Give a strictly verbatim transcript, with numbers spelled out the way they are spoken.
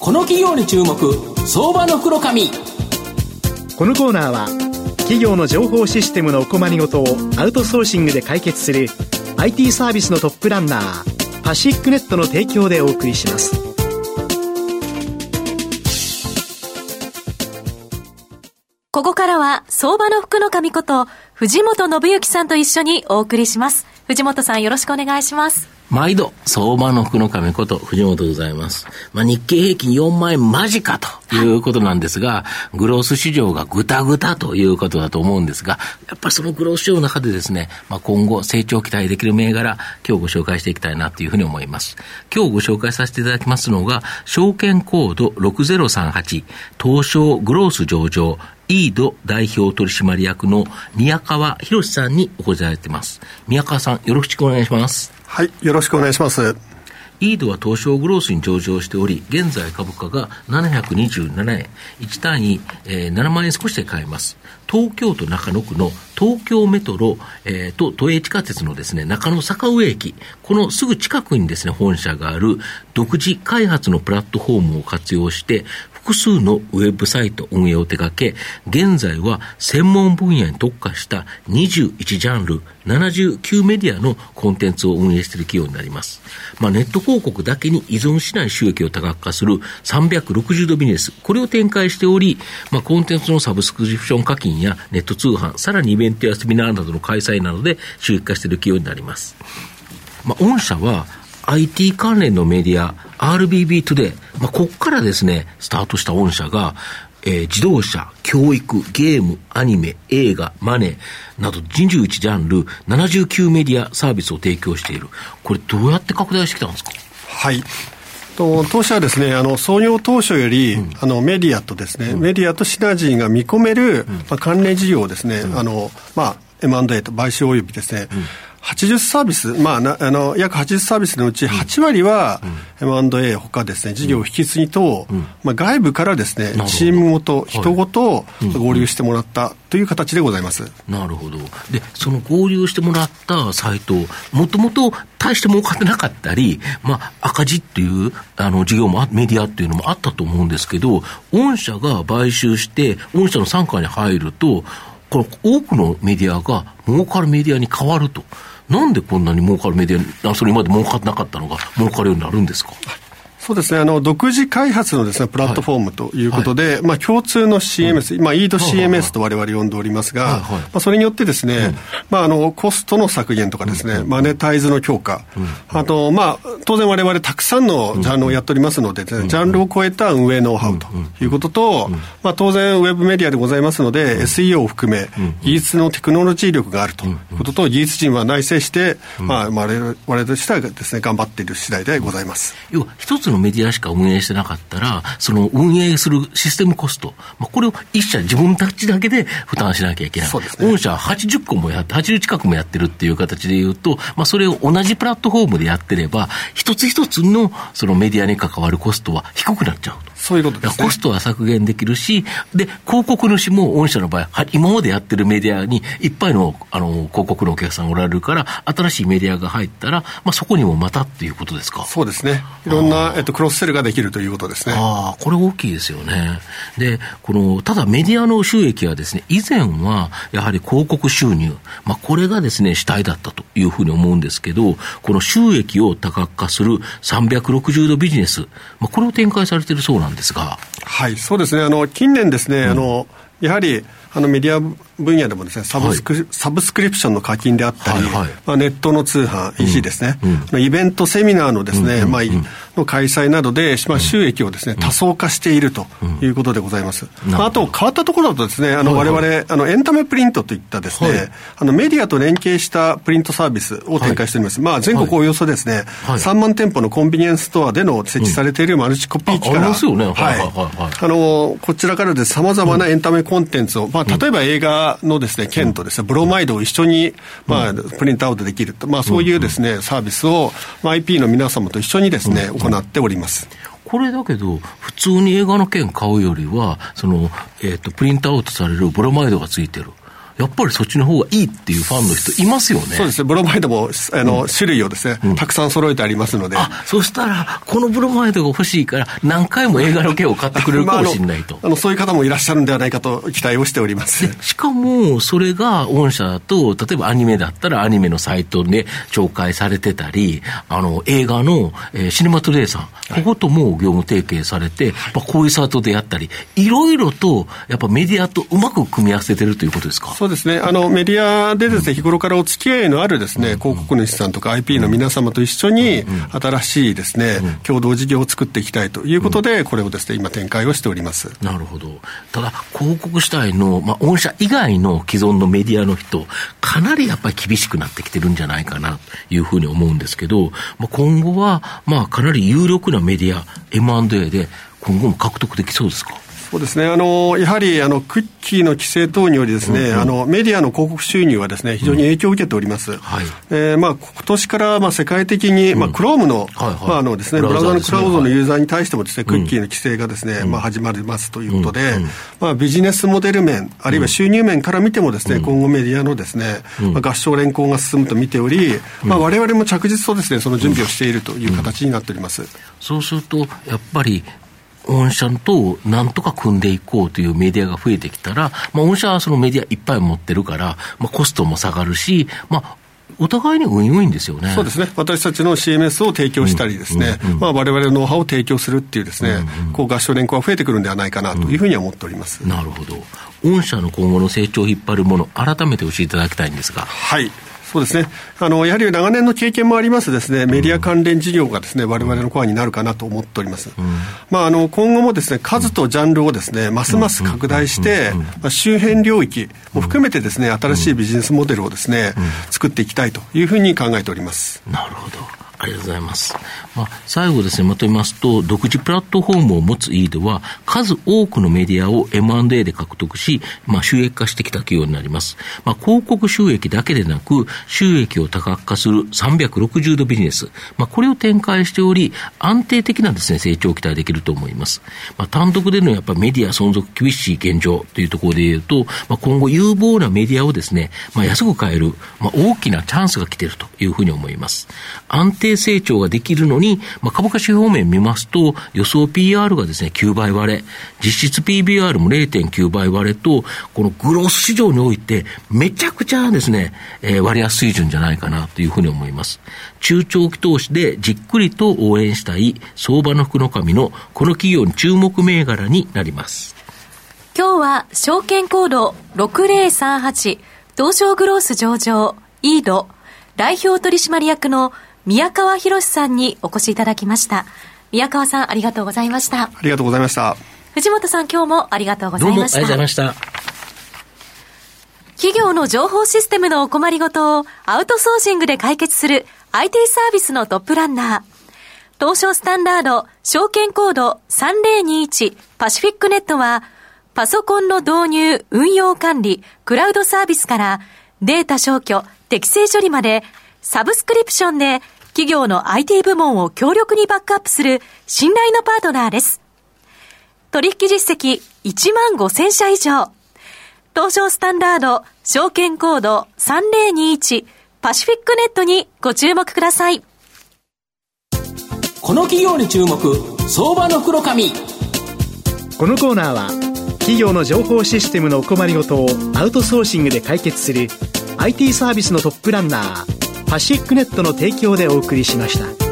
この企業に注目、相場の袋紙。このコーナーは企業の情報システムのお困りごとをアウトソーシングで解決する アイティー サービスのトップランナーパシフィックネットの提供でお送りします。ここからは相場の福の神こと藤本信之さんと一緒にお送りします。藤本さん、よろしくお願いします。毎度相場の福の神こと藤本でございます。まあ、日経平均よんまんえん間近ということなんですが、はい、グロース市場がぐたぐたということだと思うんですが、やっぱりそのグロース市場の中でですね、まあ、今後成長期待できる銘柄、今日ご紹介していきたいなというふうに思います。今日ご紹介させていただきますのが証券コードろくぜろさんはち東証グロース上場イード代表取締役の宮川博さんにお越しいただいています。宮川さん、よろしくお願いします。はい、よろしくお願いします。イードは東証グロースに上場しており、現在株価がななひゃくにじゅうななえん、いち単位、えー、ななまんえん少しで買えます。東京都中野区の東京メトロ、えー、と都営地下鉄のですね、中野坂上駅、このすぐ近くにですね、本社がある独自開発のプラットフォームを活用して複数のウェブサイト運営を手掛け、現在は専門分野に特化したにじゅういちジャンル、ななじゅうきゅうメディアのコンテンツを運営している企業になります。まあ、ネット広告だけに依存しない収益を多角化するさんびゃくろくじゅうどビジネス、これを展開しており、まあ、コンテンツのサブスクリプション課金やネット通販、さらにイベントやセミナーなどの開催などで収益化している企業になります。まあ、御社はアイティー 関連のメディア アールビービー トゥデイ、まあ、ここからですねスタートした御社が、えー、自動車、教育、ゲーム、アニメ、映画、マネーなどにじゅういちジャンル、ななじゅうきゅうメディアサービスを提供している。これどうやって拡大してきたんですか？はい、と当社はですね、あの創業当初より、うん、あのメディアとですね、うん、メディアとシナジーが見込める、うん、まあ、関連事業をですね、うん、あのまあエムアンドエー と買収およびですね、うん、はちじゅうサービス、まあ、なあの約はちじゅうサービスのうちはちわりは エムアンドエー ほかですね、事業引き継ぎ等、うんうん、まあ、外部からですね、チームごと、人ごと合流してもらったという形でございます。なるほど。で、その合流してもらったサイト、もともと大して儲かってなかったり、まあ、赤字っていうあの事業もメディアっていうのもあったと思うんですけど、御社が買収して御社の傘下に入ると、この多くのメディアが儲かるメディアに変わると、なんでこんなに儲かるメディアに、それまで儲かってなかったのが儲かるようになるんですか？そうですね、あの独自開発のですね、プラットフォームということで、はいはい、まあ、共通の シーエムエス、はい、まあ、イード シーエムエス と我々呼んでおりますが、はいはい、まあ、それによってですね、はいはい、まあ、あのコストの削減とかですね、うん、マネタイズの強化、うん、あと、まあ、当然我々たくさんのジャンルをやっておりますので、ね、うん、ジャンルを超えた運営ノウハウということと、うんうん、まあ、当然ウェブメディアでございますので、うん、エスイーオー を含め、うん、技術のテクノロジー力があるということと、うん、技術陣は内製して、うん、まあ、我々としてはですね、頑張っている次第でございます。要は一つのメディアしか運営してなかったら、その運営するシステムコスト、まあ、これを一社自分たちだけで負担しなきゃいけない。そうですね、御社ははちじゅっこもやって、はちじゅう近くもやってるっていう形でいうと、まあ、それを同じプラットフォームでやってれば、一つ一つのそのメディアに関わるコストは低くなっちゃうと。そういうことですね。コストは削減できるし、で、広告主も御社の場合、今までやってるメディアにいっぱいの、あの広告のお客さんがおられるから、新しいメディアが入ったら、まあ、そこにもまたっていうことですか。そうですね、いろんなえっと、クロスセルができるということですね。ああ、これ大きいですよね。で、このただメディアの収益はですね、以前はやはり広告収入、まあ、これがですね主体だったというふうに思うんですけど、この収益を多角化するさんびゃくろくじゅうどビジネス、まあ、これを展開されているそうなんですが。はい、そうですね、あの近年ですね、うん、あのやはりあのメディア分野でもですね、サブスク、はい、サブスクリプションの課金であったり、はいはい、まあ、ネットの通販、うん、イーシー ですね、うん、イベントセミナーのですね、うん、まあ、の開催などで、まあ、収益をですね、うん、多層化しているということでございます。うん、あと変わったところだとですね、あの我々、はいはい、あのエンタメプリントといったですね、はい、あのメディアと連携したプリントサービスを展開しております。はい、まあ、全国およそですね、はい、さんまんてんぽのコンビニエンスストアでの設置されているマルチコピー機から、こちらからですね、様々なエンタメコンテンツを、まあ、例えば映画のですね、券とですね、ブロマイドを一緒に、まあ、プリントアウトできると、まあ、そういうですね、サービスを、まあ、アイピー の皆様と一緒にですね、行っております。これだけど、普通に映画の券買うよりは、その、えっと、プリントアウトされるブロマイドがついてる。やっぱりそっちの方がいいっていうファンの人いますよね。そうですね。ブロマイドもあの、うん、種類をですね、うん、たくさん揃えてありますので、あ、そしたらこのブロマイドが欲しいから何回も映画ロケを買ってくれるかもしれないと、まあ、あのあのそういう方もいらっしゃるんではないかと期待をしております。しかもそれが御社だと、例えばアニメだったらアニメのサイトで紹介されてたり、あの映画の、えー、シネマトレーさん、はい、こことも業務提携されて、はい、まあ、こういうサイトでやったり、いろいろとやっぱメディアとうまく組み合わせてるということですか。そうですね。あのメディアでですね、うん、日頃からお付き合いのあるですね、うん、広告主さんとか アイピー の皆様と一緒に新しいですね、うん、共同事業を作っていきたいということで、うん、これをですね今展開をしております。なるほど。ただ広告主体の、まあ、御社以外の既存のメディアの人、かなりやっぱり厳しくなってきてるんじゃないかなというふうに思うんですけど、まあ、今後はまあかなり有力なメディア エムアンドエー で今後も獲得できそうですか。そうですね。あのやはりあのクッキーの規制等によりですね、うんうん、あのメディアの広告収入はですね非常に影響を受けております、うん、はい、えーまあ、今年からまあ世界的に、うんまあ、Chrome のブラウザーのクラウドのユーザーに対してもですね、はい、クッキーの規制がですね、うんまあ、始まりますということで、うんうんまあ、ビジネスモデル面あるいは収入面から見てもですね、うん、今後メディアのですね、うんまあ、合唱連行が進むと見ており、うんまあ、我々も着実とですねその準備をしているという形になっております、うんうん、そうするとやっぱり御社となんとか組んでいこうというメディアが増えてきたら、まあ、御社はそのメディアいっぱい持ってるから、まあ、コストも下がるし、まあ、お互いにウィンウィンですよね。そうですね。私たちの シーエムエス を提供したりですね、うんうんうんまあ、我々のノウハウを提供するっていうですね、うんうん、こう合唱連行が増えてくるんではないかなというふうには思っております、うん、なるほど。御社の今後の成長を引っ張るもの改めて教えていただきたいんですが。はいそうですね。あのやはり長年の経験もありますですね、メディア関連事業がですね、我々のコアになるかなと思っております、うんまあ、あの今後もですね数とジャンルをですねますます拡大して、うんまあ、周辺領域も含めてですね新しいビジネスモデルをですね、うんうん、作っていきたいというふうに考えております。なるほど、ありがとうございます、まあ、最後ですねまとめますと、独自プラットフォームを持つ イード は数多くのメディアを エムアンドエー で獲得し、まあ、収益化してきた企業になります、まあ、広告収益だけでなく収益を多角化するさんびゃくろくじゅうどビジネス、まあ、これを展開しており安定的なですね成長を期待できると思います、まあ、単独でのやっぱメディア存続厳しい現状というところで言うと、まあ、今後有望なメディアをですね、まあ、安く買える、まあ、大きなチャンスが来ているというふうに思います。安定成長ができるのに、まあ、株価指標面見ますと予想 ピーアール がですねきゅうばい割れ、実質 ピービーアール も れいてんきゅう 倍割れと、このグロース市場においてめちゃくちゃですね、えー、割安水準じゃないかなというふうに思います。中長期投資でじっくりと応援したい相場の福の神のこの企業に注目銘柄になります。今日は証券コードろくまるさんはち東証グロース上場イード代表取締役の宮川博さんにお越しいただきました。宮川さんありがとうございました。ありがとうございました。藤本さん今日もありがとうございました。どうもありがとうございました。企業の情報システムのお困りごとをアウトソーシングで解決する アイティー サービスのトップランナー。東証スタンダード証券コードさんぜろにいちパシフィックネットはパソコンの導入、運用管理、クラウドサービスからデータ消去、適正処理までサブスクリプションで企業の アイティー 部門を強力にバックアップする信頼のパートナーです。取引実績いちまんごせんしゃ以上。東証スタンダード証券コードさんぜろにいちパシフィックネットにご注目ください。この企業に注目、相場の黒髪。このコーナーは企業の情報システムのお困りごとをアウトソーシングで解決する アイティー サービスのトップランナーパシックネットの提供でお送りしました。